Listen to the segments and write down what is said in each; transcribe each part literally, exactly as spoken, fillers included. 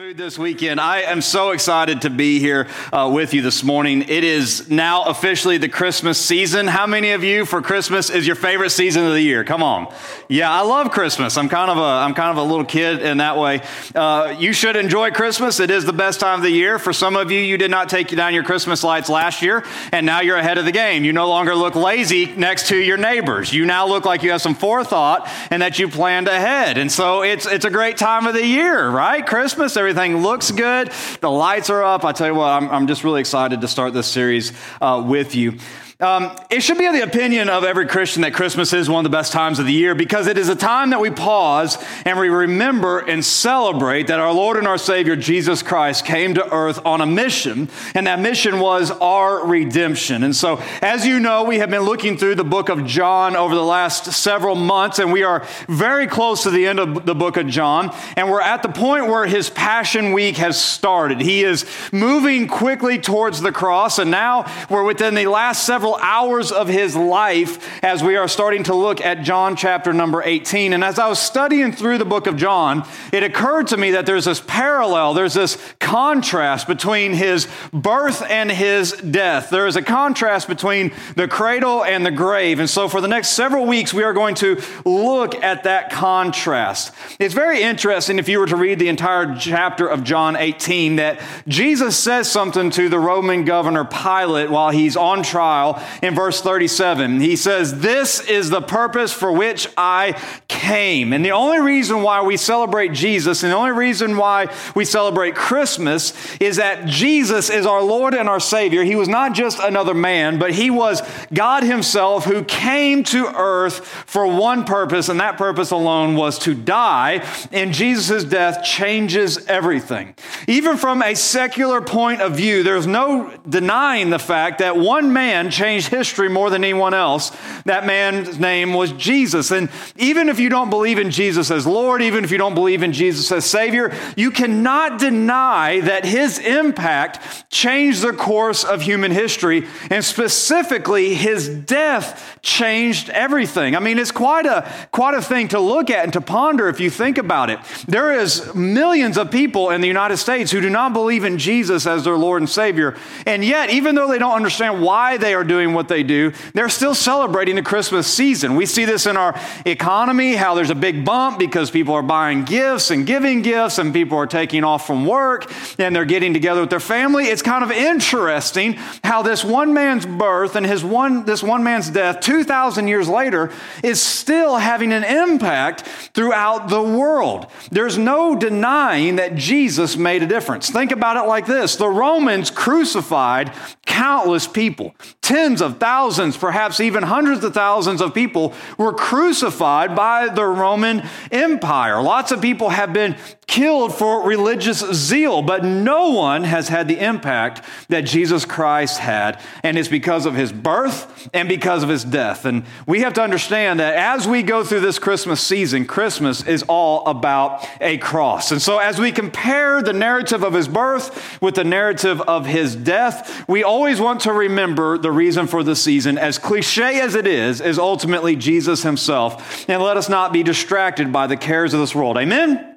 Food this weekend. I am so excited to be here uh, with you this morning. It is now officially the Christmas season. How many of you for Christmas is your favorite season of the year? Come on. Yeah, I love Christmas. I'm kind of a I'm kind of a little kid in that way. Uh, you should enjoy Christmas. It is the best time of the year. For some of you, you did not take down your Christmas lights last year, and now you're ahead of the game. You no longer look lazy next to your neighbors. You now look like you have some forethought and that you planned ahead. And so it's it's a great time of the year, right? Christmas, everything Everything looks good. The lights are up. I tell you what, I'm, I'm just really excited to start this series uh, with you. Um, it should be the opinion of every Christian that Christmas is one of the best times of the year because it is a time that we pause and we remember and celebrate that our Lord and our Savior, Jesus Christ, came to earth on a mission, and that mission was our redemption. And so, as you know, we have been looking through the book of John over the last several months, and we are very close to the end of the book of John, and we're at the point where his passion Passion Week has started. He is moving quickly towards the cross, and now we're within the last several hours of his life as we are starting to look at John chapter number eighteen. And as I was studying through the book of John, it occurred to me that there's this parallel, there's this contrast between his birth and his death. There is a contrast between the cradle and the grave. And so for the next several weeks, we are going to look at that contrast. It's very interesting if you were to read the entire chapter of John eighteen that Jesus says something to the Roman governor Pilate while he's on trial in verse thirty-seven. He says, "This is the purpose for which I came." And the only reason why we celebrate Jesus and the only reason why we celebrate Christmas is that Jesus is our Lord and our Savior. He was not just another man, but he was God himself who came to earth for one purpose, and that purpose alone was to die. And Jesus' death changes everything. Everything. Even from a secular point of view, there's no denying the fact that one man changed history more than anyone else. That man's name was Jesus. And even if you don't believe in Jesus as Lord, even if you don't believe in Jesus as Savior, you cannot deny that his impact changed the course of human history. And specifically, his death changed everything. I mean, it's quite a, quite a thing to look at and to ponder if you think about it. There is millions of people in the United States who do not believe in Jesus as their Lord and Savior. And yet, even though they don't understand why they are doing what they do, they're still celebrating the Christmas season. We see this in our economy, how there's a big bump because people are buying gifts and giving gifts, and people are taking off from work, and they're getting together with their family. It's kind of interesting how this one man's birth and his one this one man's death two thousand years later is still having an impact throughout the world. There's no denying that Jesus made a difference. Think about it like this. The Romans crucified countless people. Tens of thousands, perhaps even hundreds of thousands of people were crucified by the Roman Empire. Lots of people have been killed for religious zeal, but no one has had the impact that Jesus Christ had, and it's because of his birth and because of his death. And we have to understand that as we go through this Christmas season, Christmas is all about a cross. And so as we compare the narrative of his birth with the narrative of his death, we always want to remember the reason for the season, as cliche as it is, is ultimately Jesus himself. And let us not be distracted by the cares of this world. Amen?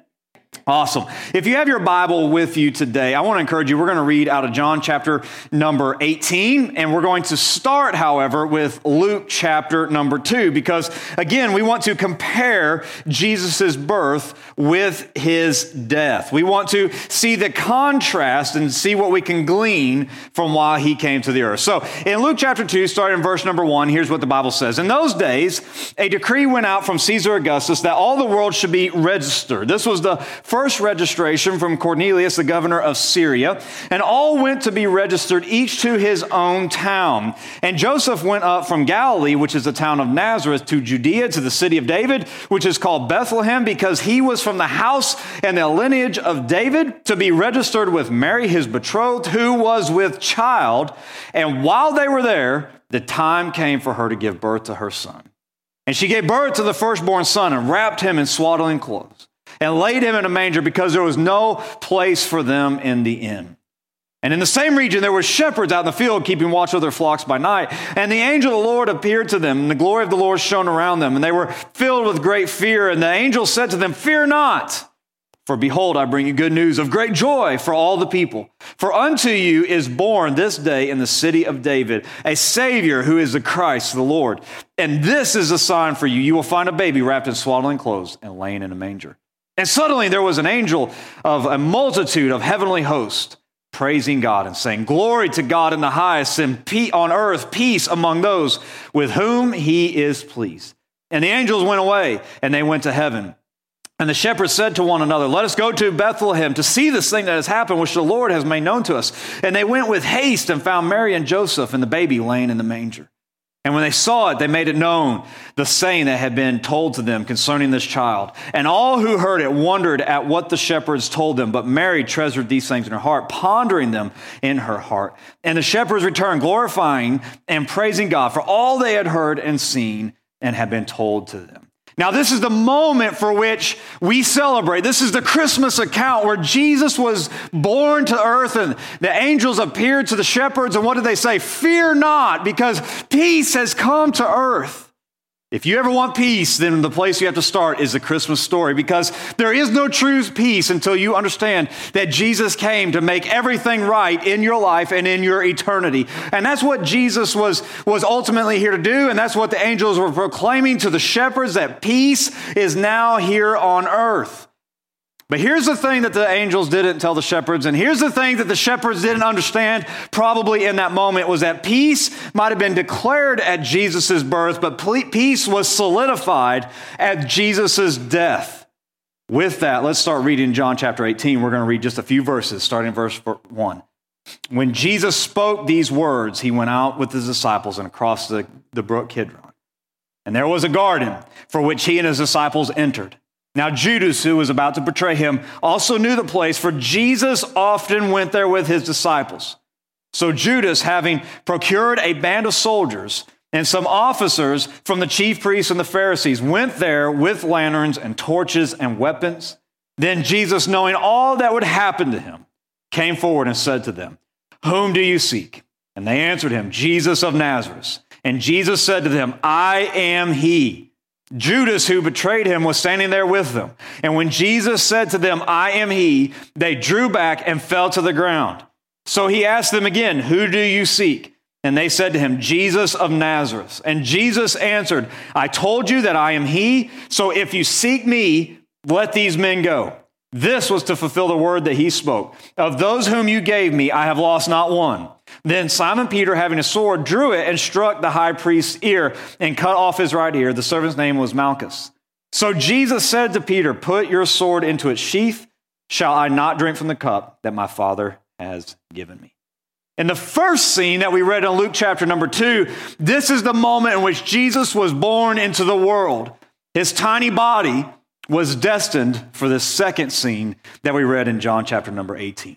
Awesome. If you have your Bible with you today, I want to encourage you, we're going to read out of John chapter number eighteen, and we're going to start, however, with Luke chapter number two, because again, we want to compare Jesus's birth with his death. We want to see the contrast and see what we can glean from why he came to the earth. So in Luke chapter two, starting in verse number one, here's what the Bible says. "In those days, a decree went out from Caesar Augustus that all the world should be registered." This was the first registration from Cornelius, the governor of Syria, "and all went to be registered, each to his own town. And Joseph went up from Galilee, which is the town of Nazareth, to Judea, to the city of David, which is called Bethlehem, because he was from the house and the lineage of David, to be registered with Mary, his betrothed, who was with child. And while they were there, the time came for her to give birth to her son. And she gave birth to the firstborn son and wrapped him in swaddling clothes, and laid him in a manger because there was no place for them in the inn. And in the same region, there were shepherds out in the field keeping watch over their flocks by night. And the angel of the Lord appeared to them, and the glory of the Lord shone around them, and they were filled with great fear. And the angel said to them, 'Fear not, For behold, I bring you good news of great joy for all the people. For unto you is born this day in the city of David a Savior who is the Christ, the Lord. And this is a sign for you. You will find a baby wrapped in swaddling clothes and laying in a manger. And suddenly there was an angel of a multitude of heavenly hosts praising God and saying, Glory to God in the highest, and peace on earth, peace among those with whom he is pleased. And the angels went away, and they went to heaven. And the shepherds said to one another, Let us go to Bethlehem to see this thing that has happened, which the Lord has made known to us. And they went with haste and found Mary and Joseph and the baby laying in the manger. And when they saw it, they made it known, the saying that had been told to them concerning this child. And all who heard it wondered at what the shepherds told them. But Mary treasured these things in her heart, pondering them in her heart. And the shepherds returned, glorifying and praising God for all they had heard and seen and had been told to them. Now, this is the moment for which we celebrate. This is the Christmas account where Jesus was born to earth and the angels appeared to the shepherds. And what did they say? Fear not, because peace has come to earth. If you ever want peace, then the place you have to start is the Christmas story, because there is no true peace until you understand that Jesus came to make everything right in your life and in your eternity. And that's what Jesus was, was ultimately here to do, and that's what the angels were proclaiming to the shepherds, that peace is now here on earth. But here's the thing that the angels didn't tell the shepherds, and here's the thing that the shepherds didn't understand probably in that moment, was that peace might have been declared at Jesus' birth, but peace was solidified at Jesus' death. With that, let's start reading John chapter eighteen. We're going to read just a few verses, starting in verse one. When Jesus spoke these words, he went out with his disciples and across the, the brook Kidron. And there was a garden for which he and his disciples entered. Now Judas, who was about to betray him, also knew the place, for Jesus often went there with his disciples. So Judas, having procured a band of soldiers and some officers from the chief priests and the Pharisees, went there with lanterns and torches and weapons. Then Jesus, knowing all that would happen to him, came forward and said to them, Whom do you seek? And they answered him, Jesus of Nazareth. And Jesus said to them, I am he. Judas, who betrayed him, was standing there with them. And when Jesus said to them, I am he, they drew back and fell to the ground. So he asked them again, Who do you seek? And they said to him, Jesus of Nazareth. And Jesus answered, I told you that I am he. So if you seek me, let these men go. This was to fulfill the word that he spoke. Of those whom you gave me, I have lost not one. Then Simon Peter, having a sword, drew it and struck the high priest's ear and cut off his right ear. The servant's name was Malchus. So Jesus said to Peter, Put your sword into its sheath. Shall I not drink from the cup that my Father has given me? In the first scene that we read in Luke chapter number two, this is the moment in which Jesus was born into the world. His tiny body was destined for the second scene that we read in John chapter number eighteen.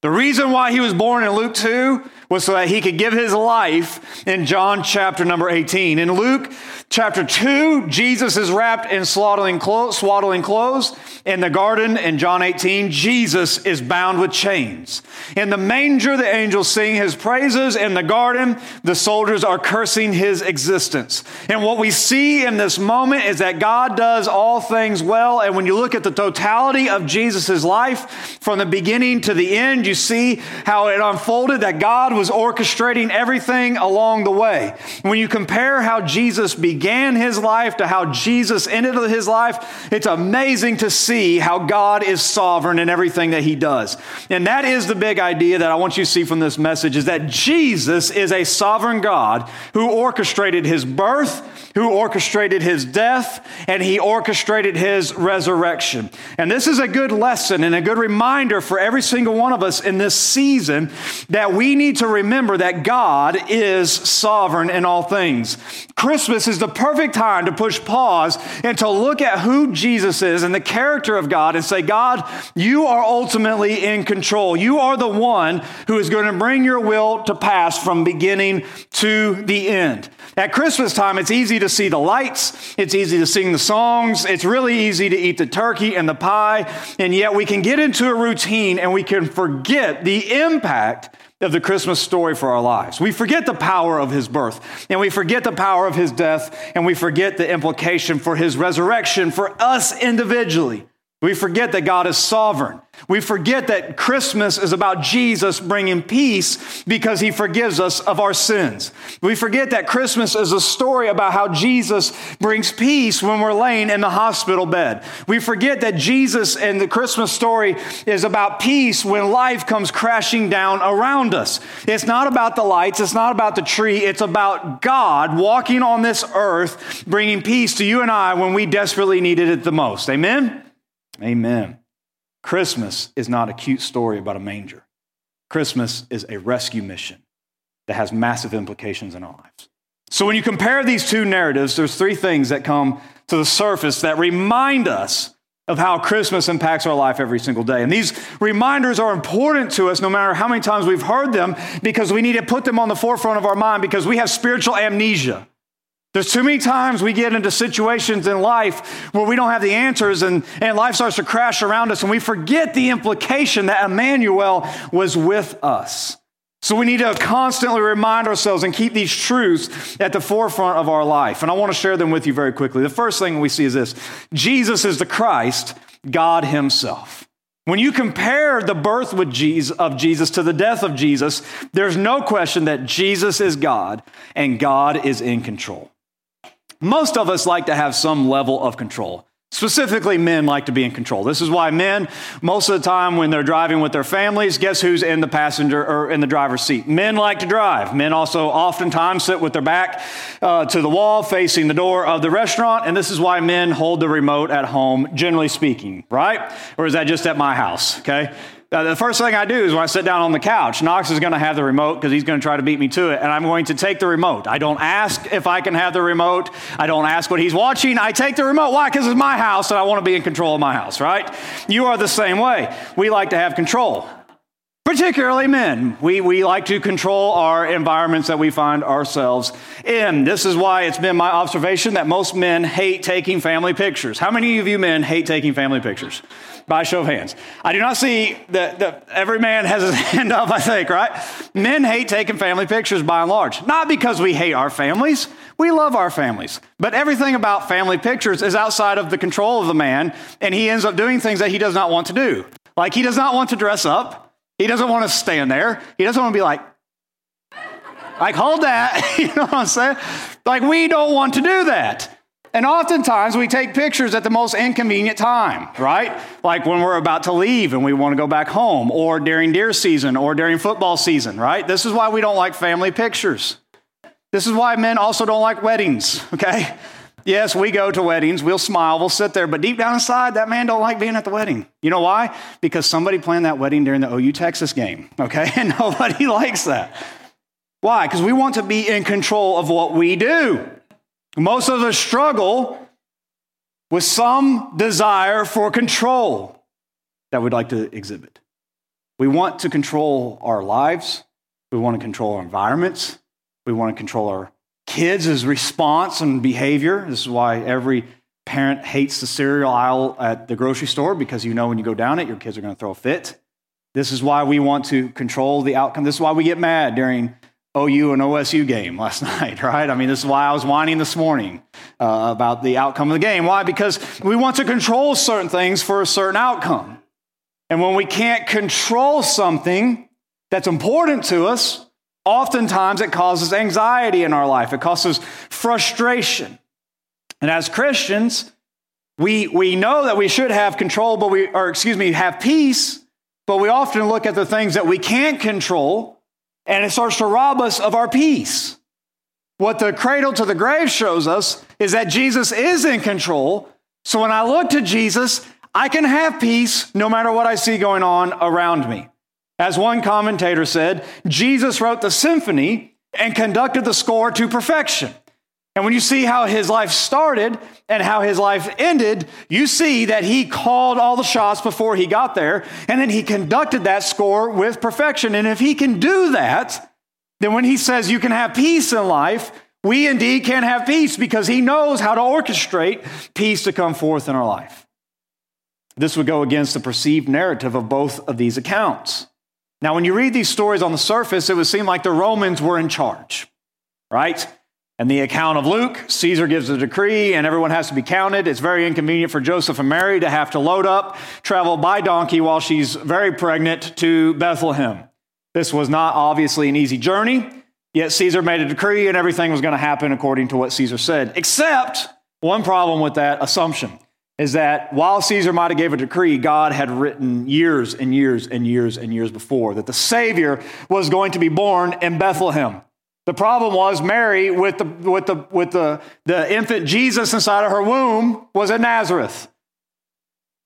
The reason why he was born in Luke two was so that he could give his life in John chapter number eighteen. In Luke chapter two, Jesus is wrapped in swaddling clothes. In the garden in John eighteen, Jesus is bound with chains. In the manger, the angels sing his praises. In the garden, the soldiers are cursing his existence. And what we see in this moment is that God does all things well. And when you look at the totality of Jesus' life from the beginning to the end, you see how it unfolded, that God was orchestrating everything along the way. When you compare how Jesus began his life to how Jesus ended his life, it's amazing to see how God is sovereign in everything that he does. And that is the big idea that I want you to see from this message, is that Jesus is a sovereign God who orchestrated his birth, who orchestrated his death, and he orchestrated his resurrection. And this is a good lesson and a good reminder for every single one of us in this season, that we need to remember that God is sovereign in all things. Christmas is the perfect time to push pause and to look at who Jesus is and the character of God and say, God, you are ultimately in control. You are the one who is going to bring your will to pass from beginning to the end. At Christmas time, it's easy to see the lights. It's easy to sing the songs. It's really easy to eat the turkey and the pie. And yet we can get into a routine and we can forget Forget the impact of the Christmas story for our lives. We forget the power of his birth, and we forget the power of his death, and we forget the implication for his resurrection for us individually. We forget that God is sovereign. We forget that Christmas is about Jesus bringing peace because he forgives us of our sins. We forget that Christmas is a story about how Jesus brings peace when we're laying in the hospital bed. We forget that Jesus and the Christmas story is about peace when life comes crashing down around us. It's not about the lights. It's not about the tree. It's about God walking on this earth, bringing peace to you and I when we desperately needed it the most. Amen? Amen. Christmas is not a cute story about a manger. Christmas is a rescue mission that has massive implications in our lives. So when you compare these two narratives, there's three things that come to the surface that remind us of how Christmas impacts our life every single day. And these reminders are important to us no matter how many times we've heard them, because we need to put them on the forefront of our mind, because we have spiritual amnesia. There's too many times we get into situations in life where we don't have the answers, and, and life starts to crash around us, and we forget the implication that Emmanuel was with us. So we need to constantly remind ourselves and keep these truths at the forefront of our life. And I want to share them with you very quickly. The first thing we see is this: Jesus is the Christ, God himself. When you compare the birth with Jesus, of Jesus to the death of Jesus, there's no question that Jesus is God and God is in control. Most of us like to have some level of control. Specifically, men like to be in control. This is why men, most of the time when they're driving with their families, guess who's in the passenger or in the driver's seat? Men like to drive. Men also oftentimes sit with their back uh, to the wall, facing the door of the restaurant. And this is why men hold the remote at home, generally speaking, right? Or is that just at my house? Okay. Uh, the first thing I do is when I sit down on the couch, Knox is going to have the remote because he's going to try to beat me to it, and I'm going to take the remote. I don't ask if I can have the remote. I don't ask what he's watching. I take the remote. Why? Because it's my house, and I want to be in control of my house, right? You are the same way. We like to have control, particularly men. We, we like to control our environments that we find ourselves in. This is why it's been my observation that most men hate taking family pictures. How many of you men hate taking family pictures? By show of hands. I do not see that, that every man has his hand up, I think, right? Men hate taking family pictures by and large. Not because we hate our families. We love our families. But everything about family pictures is outside of the control of the man, and he ends up doing things that he does not want to do. Like, he does not want to dress up. He doesn't want to stand there. He doesn't want to be like, like, hold that. You know what I'm saying? Like, we don't want to do that. And oftentimes we take pictures at the most inconvenient time, right? Like when we're about to leave and we want to go back home, or during deer season, or during football season, right? This is why we don't like family pictures. This is why men also don't like weddings, okay? Yes, we go to weddings, we'll smile, we'll sit there, but deep down inside, that man don't like being at the wedding. You know why? Because somebody planned that wedding during the O U Texas game, okay? And nobody likes that. Why? Because we want to be in control of what we do. Most of us struggle with some desire for control that we'd like to exhibit. We want to control our lives. We want to control our environments. We want to control our kids' response and behavior. This is why every parent hates the cereal aisle at the grocery store, because you know when you go down it, your kids are going to throw a fit. This is why we want to control the outcome. This is why we get mad during O U and O S U game last night, right? I mean, this is why I was whining this morning uh, about the outcome of the game. Why? Because we want to control certain things for a certain outcome. And when we can't control something that's important to us, oftentimes it causes anxiety in our life. It causes frustration. And as Christians, we, we know that we should have control, but we, or excuse me, have peace, but we often look at the things that we can't control, and it starts to rob us of our peace. What the cradle to the grave shows us is that Jesus is in control. So when I look to Jesus, I can have peace no matter what I see going on around me. As one commentator said, Jesus wrote the symphony and conducted the score to perfection. And when you see how his life started and how his life ended, you see that he called all the shots before he got there, and then he conducted that score with perfection. And if he can do that, then when he says you can have peace in life, we indeed can have peace, because he knows how to orchestrate peace to come forth in our life. This would go against the perceived narrative of both of these accounts. Now, when you read these stories on the surface, it would seem like the Romans were in charge, right? And the account of Luke, Caesar gives a decree and everyone has to be counted. It's very inconvenient for Joseph and Mary to have to load up, travel by donkey while she's very pregnant to Bethlehem. This was not obviously an easy journey, yet Caesar made a decree and everything was going to happen according to what Caesar said. Except one problem with that assumption is that while Caesar might have gave a decree, God had written years and years and years and years before that the Savior was going to be born in Bethlehem. The problem was Mary, with the with the with the, the infant Jesus inside of her womb, was at Nazareth.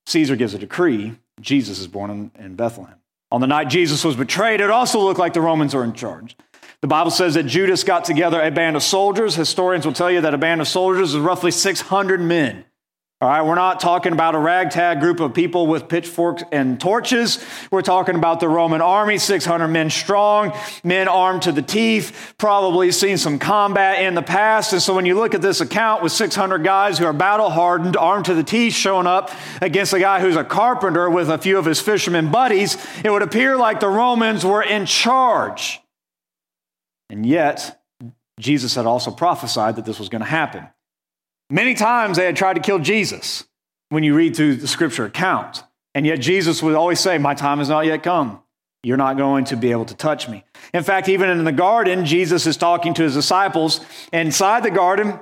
Caesar gives a decree, Jesus is born in, in Bethlehem. On the night Jesus was betrayed, it also looked like the Romans are in charge. The Bible says that Judas got together a band of soldiers. Historians will tell you that a band of soldiers is roughly six hundred men. All right, we're not talking about a ragtag group of people with pitchforks and torches. We're talking about the Roman army, six hundred men strong, men armed to the teeth, probably seen some combat in the past. And so when you look at this account with six hundred guys who are battle-hardened, armed to the teeth, showing up against a guy who's a carpenter with a few of his fishermen buddies, it would appear like the Romans were in charge. And yet, Jesus had also prophesied that this was going to happen. Many times they had tried to kill Jesus when you read through the scripture account. And yet Jesus would always say, my time has not yet come. You're not going to be able to touch me. In fact, even in the garden, Jesus is talking to his disciples. Inside the garden,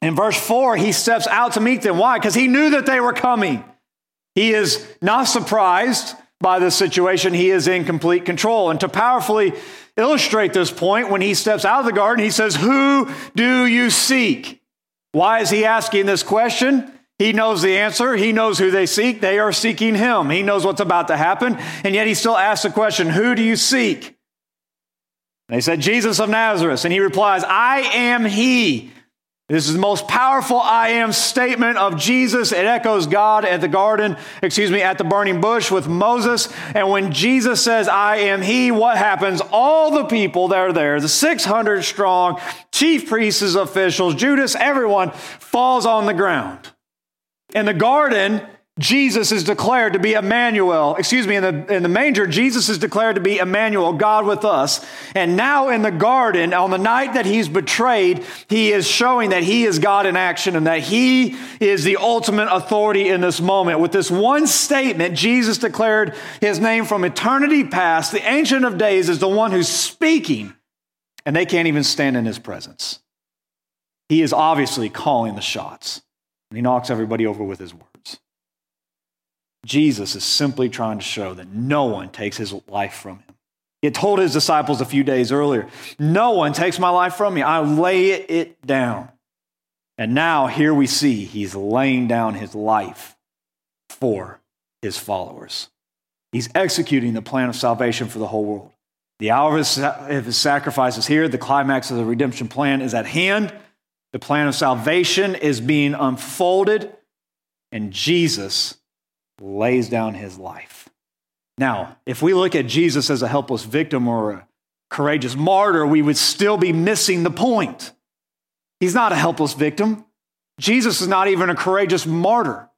in verse four, he steps out to meet them. Why? Because he knew that they were coming. He is not surprised by this situation. He is in complete control. And to powerfully illustrate this point, when he steps out of the garden, he says, who do you seek? Why is he asking this question? He knows the answer. He knows who they seek. They are seeking him. He knows what's about to happen. And yet he still asks the question, who do you seek? And they said, Jesus of Nazareth. And he replies, I am he. This is the most powerful I am statement of Jesus. It echoes God at the garden, excuse me, at the burning bush with Moses. And when Jesus says, I am he, what happens? All the people that are there, the six hundred strong, chief priests, officials, Judas, everyone falls on the ground. In the garden, Jesus is declared to be Emmanuel. Excuse me, in the, in the manger, Jesus is declared to be Emmanuel, God with us. And now in the garden, on the night that he's betrayed, he is showing that he is God in action and that he is the ultimate authority in this moment. With this one statement, Jesus declared his name from eternity past. The Ancient of Days is the one who's speaking, and they can't even stand in his presence. He is obviously calling the shots, and he knocks everybody over with his word. Jesus is simply trying to show that no one takes his life from him. He had told his disciples a few days earlier, no one takes my life from me. I lay it down. And now here we see he's laying down his life for his followers. He's executing the plan of salvation for the whole world. The hour of his sacrifice is here. The climax of the redemption plan is at hand. The plan of salvation is being unfolded. And Jesus lays down his life. Now, if we look at Jesus as a helpless victim or a courageous martyr, we would still be missing the point. He's not a helpless victim. Jesus is not even a courageous martyr.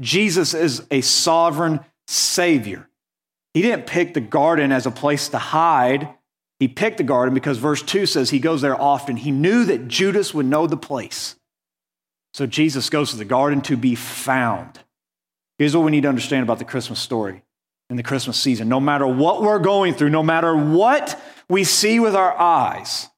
Jesus is a sovereign Savior. He didn't pick the garden as a place to hide. He picked the garden because verse two says he goes there often. He knew that Judas would know the place. So Jesus goes to the garden to be found. Here's what we need to understand about the Christmas story and the Christmas season. No matter what we're going through, no matter what we see with our eyes,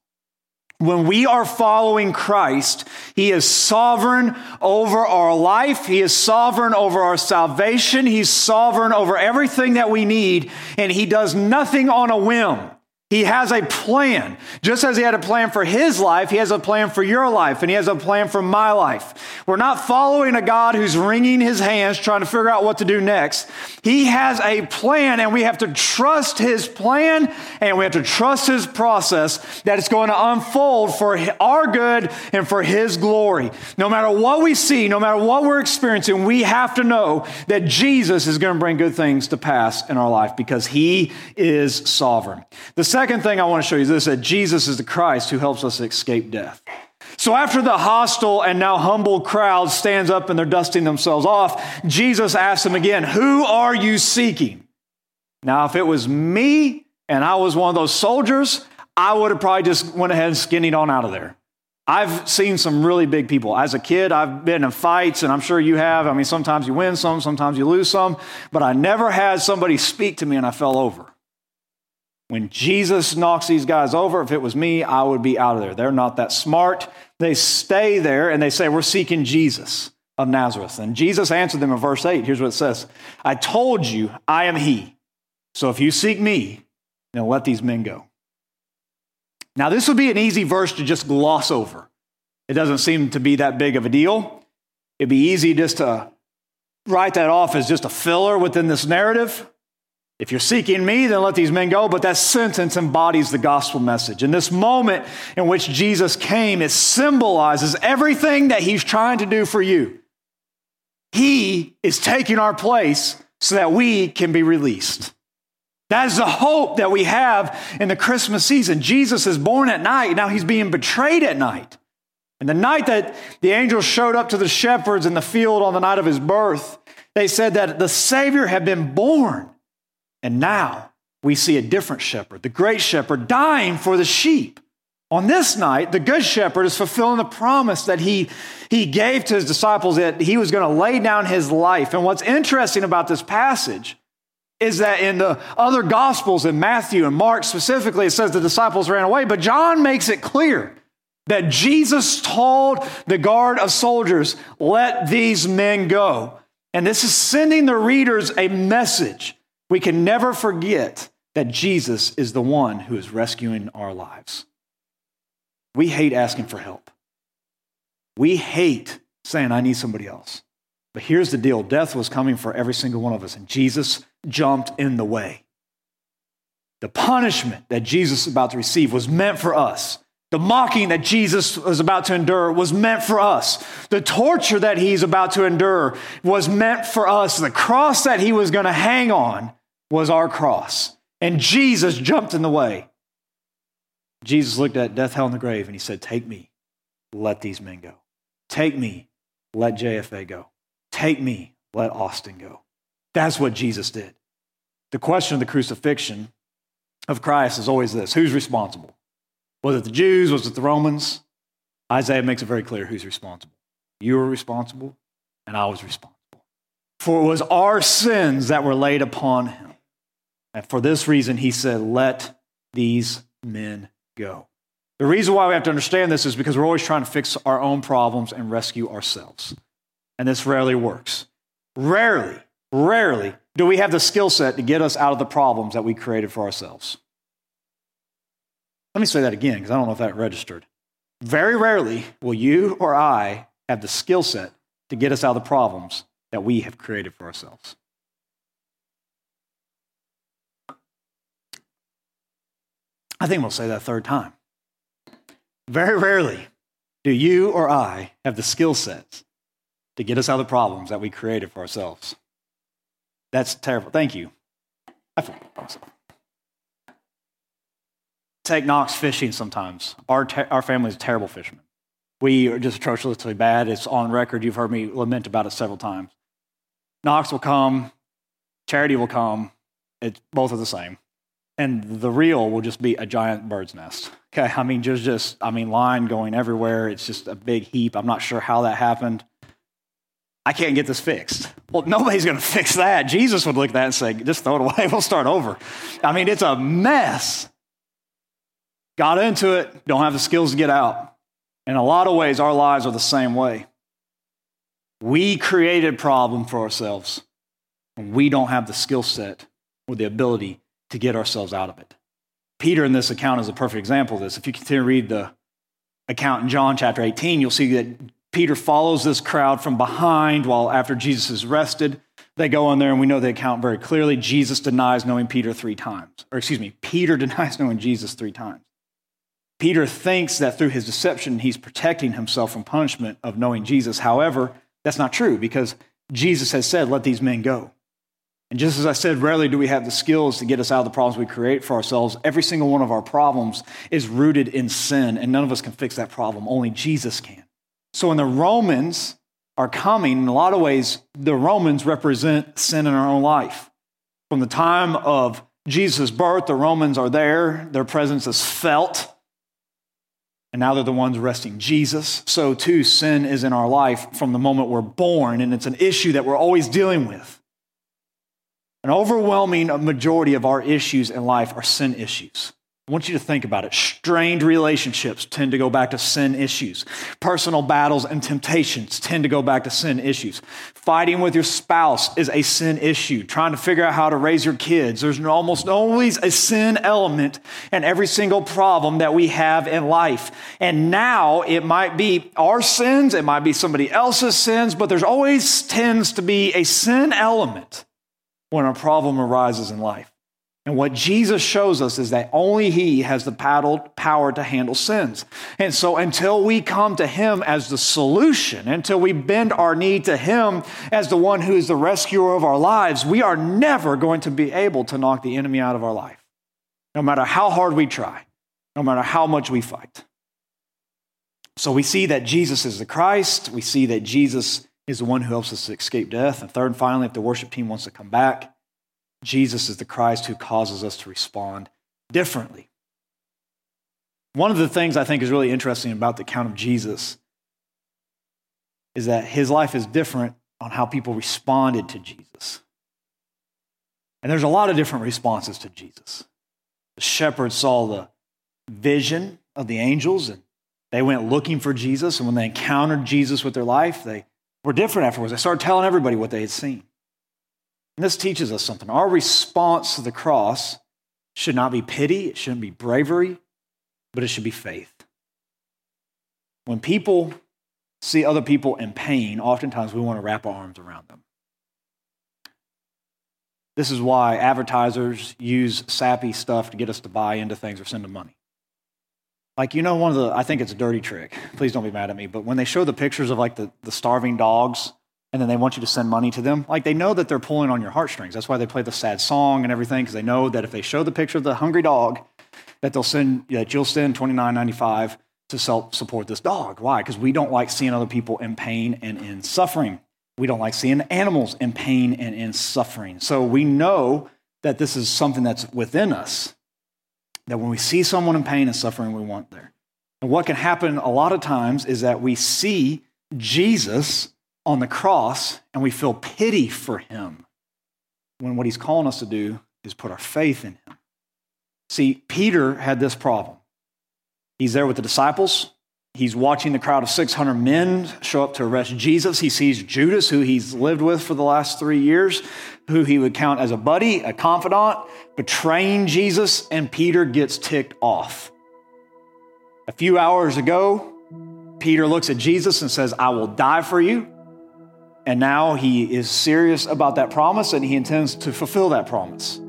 when we are following Christ, he is sovereign over our life. He is sovereign over our salvation. He's sovereign over everything that we need, and he does nothing on a whim. He has a plan. Just as he had a plan for his life, he has a plan for your life, and he has a plan for my life. We're not following a God who's wringing his hands, trying to figure out what to do next. He has a plan, and we have to trust his plan, and we have to trust his process that it's going to unfold for our good and for his glory. No matter what we see, no matter what we're experiencing, we have to know that Jesus is going to bring good things to pass in our life because he is sovereign. The second thing I want to show you is this, that Jesus is the Christ who helps us escape death. So after the hostile and now humble crowd stands up and they're dusting themselves off, Jesus asks them again, who are you seeking? Now, if it was me and I was one of those soldiers, I would have probably just went ahead and skinnied on out of there. I've seen some really big people. As a kid, I've been in fights, and I'm sure you have. I mean, sometimes you win some, sometimes you lose some, but I never had somebody speak to me and I fell over. When Jesus knocks these guys over, if it was me, I would be out of there. They're not that smart. They stay there and they say, we're seeking Jesus of Nazareth. And Jesus answered them in verse eight. Here's what it says. I told you, I am he. So if you seek me, then let these men go. Now, this would be an easy verse to just gloss over. It doesn't seem to be that big of a deal. It'd be easy just to write that off as just a filler within this narrative. If you're seeking me, then let these men go. But that sentence embodies the gospel message. And this moment in which Jesus came, it symbolizes everything that he's trying to do for you. He is taking our place so that we can be released. That is the hope that we have in the Christmas season. Jesus is born at night. Now he's being betrayed at night. And the night that the angels showed up to the shepherds in the field on the night of his birth, they said that the Savior had been born. And now we see a different shepherd, the great shepherd, dying for the sheep. On this night, the good shepherd is fulfilling the promise that he, he gave to his disciples that he was going to lay down his life. And what's interesting about this passage is that in the other Gospels, in Matthew and Mark specifically, it says the disciples ran away, but John makes it clear that Jesus told the guard of soldiers, let these men go. And this is sending the readers a message. We can never forget that Jesus is the one who is rescuing our lives. We hate asking for help. We hate saying, I need somebody else. But here's the deal. Death was coming for every single one of us, and Jesus jumped in the way. The punishment that Jesus was about to receive was meant for us. The mocking that Jesus was about to endure was meant for us. The torture that he's about to endure was meant for us. The cross that he was going to hang on was our cross. And Jesus jumped in the way. Jesus looked at death, hell, and the grave, and he said, take me, let these men go. Take me, let J F A go. Take me, let Austin go. That's what Jesus did. The question of the crucifixion of Christ is always this. Who's responsible? Was it the Jews? Was it the Romans? Isaiah makes it very clear who's responsible. You were responsible, and I was responsible. For it was our sins that were laid upon him. And for this reason, he said, let these men go. The reason why we have to understand this is because we're always trying to fix our own problems and rescue ourselves. And this rarely works. Rarely, rarely do we have the skill set to get us out of the problems that we created for ourselves. Let me say that again, because I don't know if that registered. Very rarely will you or I have the skill set to get us out of the problems that we have created for ourselves. I think we'll say that a third time. Very rarely do you or I have the skill sets to get us out of the problems that we created for ourselves. That's terrible. Thank you. I feel awesome. Take Knox fishing sometimes. Our te- our family is terrible fishermen. We are just atrociously bad. It's on record. You've heard me lament about it several times. Knox will come. Charity will come. It's both are the same. And the reel will just be a giant bird's nest. Okay, I mean, just, just I mean, line going everywhere. It's just a big heap. I'm not sure how that happened. I can't get this fixed. Well, nobody's going to fix that. Jesus would look at that and say, just throw it away. We'll start over. I mean, it's a mess. Got into it, don't have the skills to get out. In a lot of ways, our lives are the same way. We created a problem for ourselves, and we don't have the skill set or the ability to get ourselves out of it. Peter, in this account, is a perfect example of this. If you continue to read the account in John chapter eighteen, you'll see that Peter follows this crowd from behind while after Jesus is arrested. They go in there, and we know the account very clearly. Jesus denies knowing Peter three times. Or excuse me, Peter denies knowing Jesus three times. Peter thinks that through his deception, he's protecting himself from punishment of knowing Jesus. However, that's not true because Jesus has said, let these men go. And just as I said, rarely do we have the skills to get us out of the problems we create for ourselves. Every single one of our problems is rooted in sin, and none of us can fix that problem. Only Jesus can. So when the Romans are coming, in a lot of ways, the Romans represent sin in our own life. From the time of Jesus' birth, the Romans are there. Their presence is felt. And now they're the ones arresting Jesus. So too, sin is in our life from the moment we're born, and it's an issue that we're always dealing with. An overwhelming majority of our issues in life are sin issues. I want you to think about it. Strained relationships tend to go back to sin issues. Personal battles and temptations tend to go back to sin issues. Fighting with your spouse is a sin issue. Trying to figure out how to raise your kids. There's almost always a sin element in every single problem that we have in life. And now it might be our sins, it might be somebody else's sins, but there's always tends to be a sin element when a problem arises in life. And what Jesus shows us is that only he has the power to handle sins. And so until we come to him as the solution, until we bend our knee to him as the one who is the rescuer of our lives, we are never going to be able to knock the enemy out of our life, no matter how hard we try, no matter how much we fight. So we see that Jesus is the Christ. We see that Jesus is the one who helps us escape death. And third and finally, if the worship team wants to come back, Jesus is the Christ who causes us to respond differently. One of the things I think is really interesting about the account of Jesus is that his life is different on how people responded to Jesus. And there's a lot of different responses to Jesus. The shepherds saw the vision of the angels, and they went looking for Jesus. And when they encountered Jesus with their life, they were different afterwards. They started telling everybody what they had seen. And this teaches us something. Our response to the cross should not be pity, it shouldn't be bravery, but it should be faith. When people see other people in pain, oftentimes we want to wrap our arms around them. This is why advertisers use sappy stuff to get us to buy into things or send them money. Like, you know, one of the, I think it's a dirty trick. Please don't be mad at me, but when they show the pictures of like the, the starving dogs, and then they want you to send money to them. Like, they know that they're pulling on your heartstrings. That's why they play the sad song and everything, because they know that if they show the picture of the hungry dog, that they'll send that you'll send twenty-nine dollars and ninety-five cents to self support this dog. Why? Because we don't like seeing other people in pain and in suffering. We don't like seeing animals in pain and in suffering. So we know that this is something that's within us, that when we see someone in pain and suffering, we want there. And what can happen a lot of times is that we see Jesus on the cross, and we feel pity for him when what he's calling us to do is put our faith in him. See, Peter had this problem. He's there with the disciples. He's watching the crowd of six hundred men show up to arrest Jesus. He sees Judas, who he's lived with for the last three years, who he would count as a buddy, a confidant, betraying Jesus, and Peter gets ticked off. A few hours ago, Peter looks at Jesus and says, "I will die for you." And now he is serious about that promise, and he intends to fulfill that promise.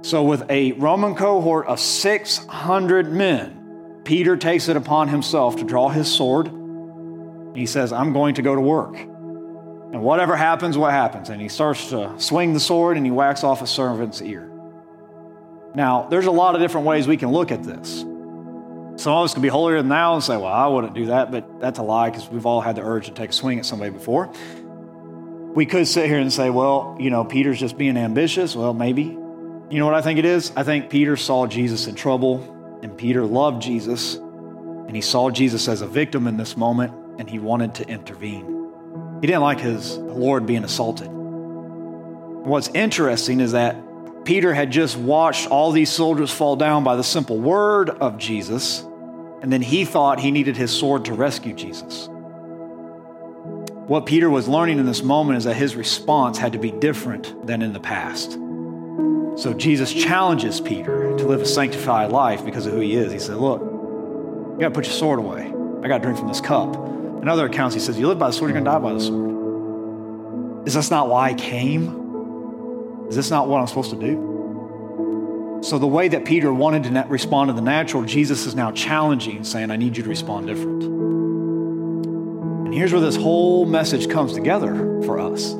So with a Roman cohort of six hundred men, Peter takes it upon himself to draw his sword. He says, "I'm going to go to work. And whatever happens, what happens." And he starts to swing the sword, and he whacks off a servant's ear. Now, there's a lot of different ways we can look at this. Some of us can be holier than thou and say, "Well, I wouldn't do that," but that's a lie, because we've all had the urge to take a swing at somebody before. We could sit here and say, well, you know, Peter's just being ambitious. Well, maybe. You know what I think it is? I think Peter saw Jesus in trouble, and Peter loved Jesus, and he saw Jesus as a victim in this moment, and he wanted to intervene. He didn't like his Lord being assaulted. What's interesting is that Peter had just watched all these soldiers fall down by the simple word of Jesus, and then he thought he needed his sword to rescue Jesus. What Peter was learning in this moment is that his response had to be different than in the past. So Jesus challenges Peter to live a sanctified life because of who he is. He said, "Look, you got to put your sword away. I got to drink from this cup." In other accounts, he says, "You live by the sword, you're going to die by the sword. Is this not why I came? Is this not what I'm supposed to do?" So the way that Peter wanted to respond to the natural, Jesus is now challenging, saying, "I need you to respond different." And here's where this whole message comes together for us.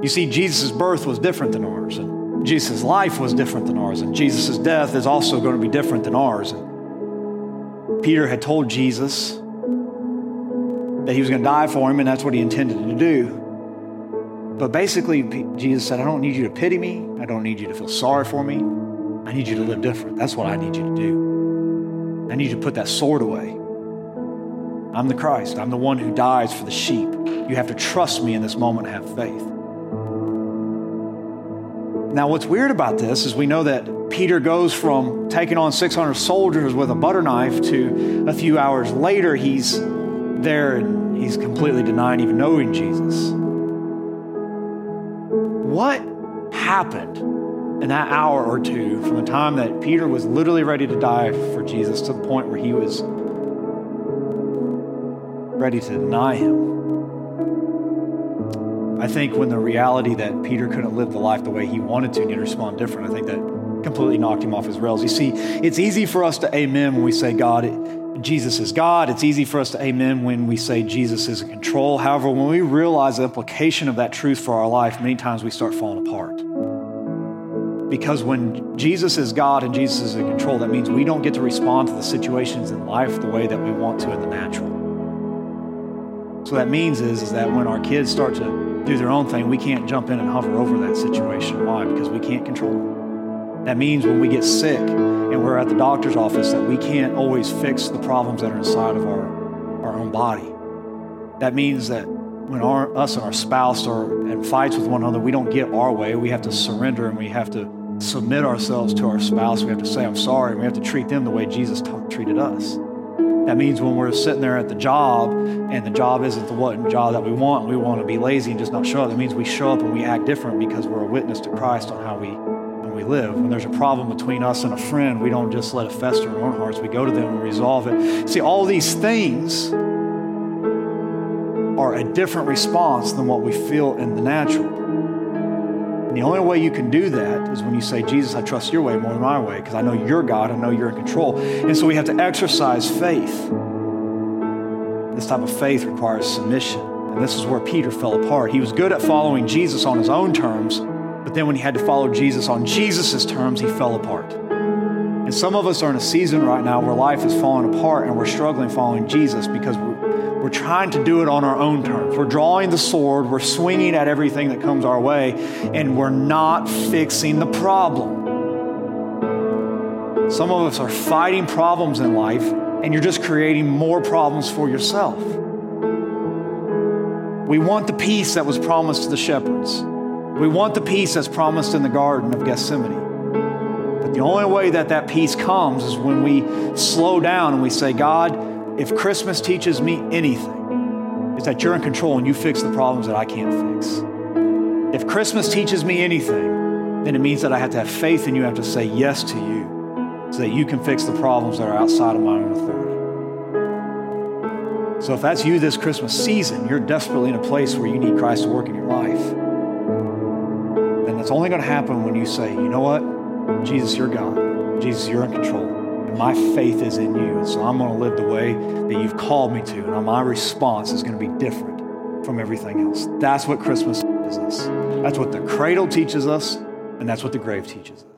You see, Jesus' birth was different than ours, and Jesus' life was different than ours, and Jesus' death is also going to be different than ours. And Peter had told Jesus that he was going to die for him, and that's what he intended to do. But basically, Jesus said, "I don't need you to pity me. I don't need you to feel sorry for me. I need you to live different. That's what I need you to do. I need you to put that sword away. I'm the Christ. I'm the one who dies for the sheep. You have to trust me in this moment and have faith. Now, what's weird about this is we know that Peter goes from taking on six hundred soldiers with a butter knife to a few hours later, he's there and he's completely denying even knowing Jesus. What happened in that hour or two from the time that Peter was literally ready to die for Jesus to the point where he was ready to deny him? I think when the reality that Peter couldn't live the life the way he wanted to and he'd respond different, I think that completely knocked him off his rails. You see, it's easy for us to amen when we say God, it, Jesus is God. It's easy for us to amen when we say Jesus is in control. However, when we realize the implication of that truth for our life, many times we start falling apart. Because when Jesus is God and Jesus is in control, that means we don't get to respond to the situations in life the way that we want to in the natural. So what that means is, is that when our kids start to do their own thing, we can't jump in and hover over that situation. Why? Because we can't control them. That means when we get sick and we're at the doctor's office, that we can't always fix the problems that are inside of our, our own body. That means that when our, us and our spouse are in fights with one another, we don't get our way. We have to surrender and we have to submit ourselves to our spouse. We have to say, I'm sorry. And we have to treat them the way Jesus t- treated us. That means when we're sitting there at the job and the job isn't the what job that we want, we want to be lazy and just not show up. That means we show up and we act different because we're a witness to Christ on how we, when we live. When there's a problem between us and a friend, we don't just let it fester in our own hearts. We go to them and resolve it. See, all these things are a different response than what we feel in the natural. And the only way you can do that is when you say, Jesus, I trust your way more than my way because I know you're God, I know you're in control. And so we have to exercise faith. This type of faith requires submission. And this is where Peter fell apart. He was good at following Jesus on his own terms, but then when he had to follow Jesus on Jesus' terms, he fell apart. And some of us are in a season right now where life is falling apart and we're struggling following Jesus because we're, we're trying to do it on our own terms. We're drawing the sword, we're swinging at everything that comes our way, and we're not fixing the problem. Some of us are fighting problems in life and you're just creating more problems for yourself. We want the peace that was promised to the shepherds. We want the peace that's promised in the Garden of Gethsemane. The only way that that peace comes is when we slow down and we say, God, if Christmas teaches me anything, it's that you're in control and you fix the problems that I can't fix. If Christmas teaches me anything, then it means that I have to have faith and you have to say yes to you so that you can fix the problems that are outside of my own authority. So if that's you this Christmas season, you're desperately in a place where you need Christ to work in your life. Then it's only going to happen when you say, you know what? Jesus, you're God. Jesus, you're in control. And my faith is in you. And so I'm going to live the way that you've called me to. And my response is going to be different from everything else. That's what Christmas teaches us. That's what the cradle teaches us. And that's what the grave teaches us.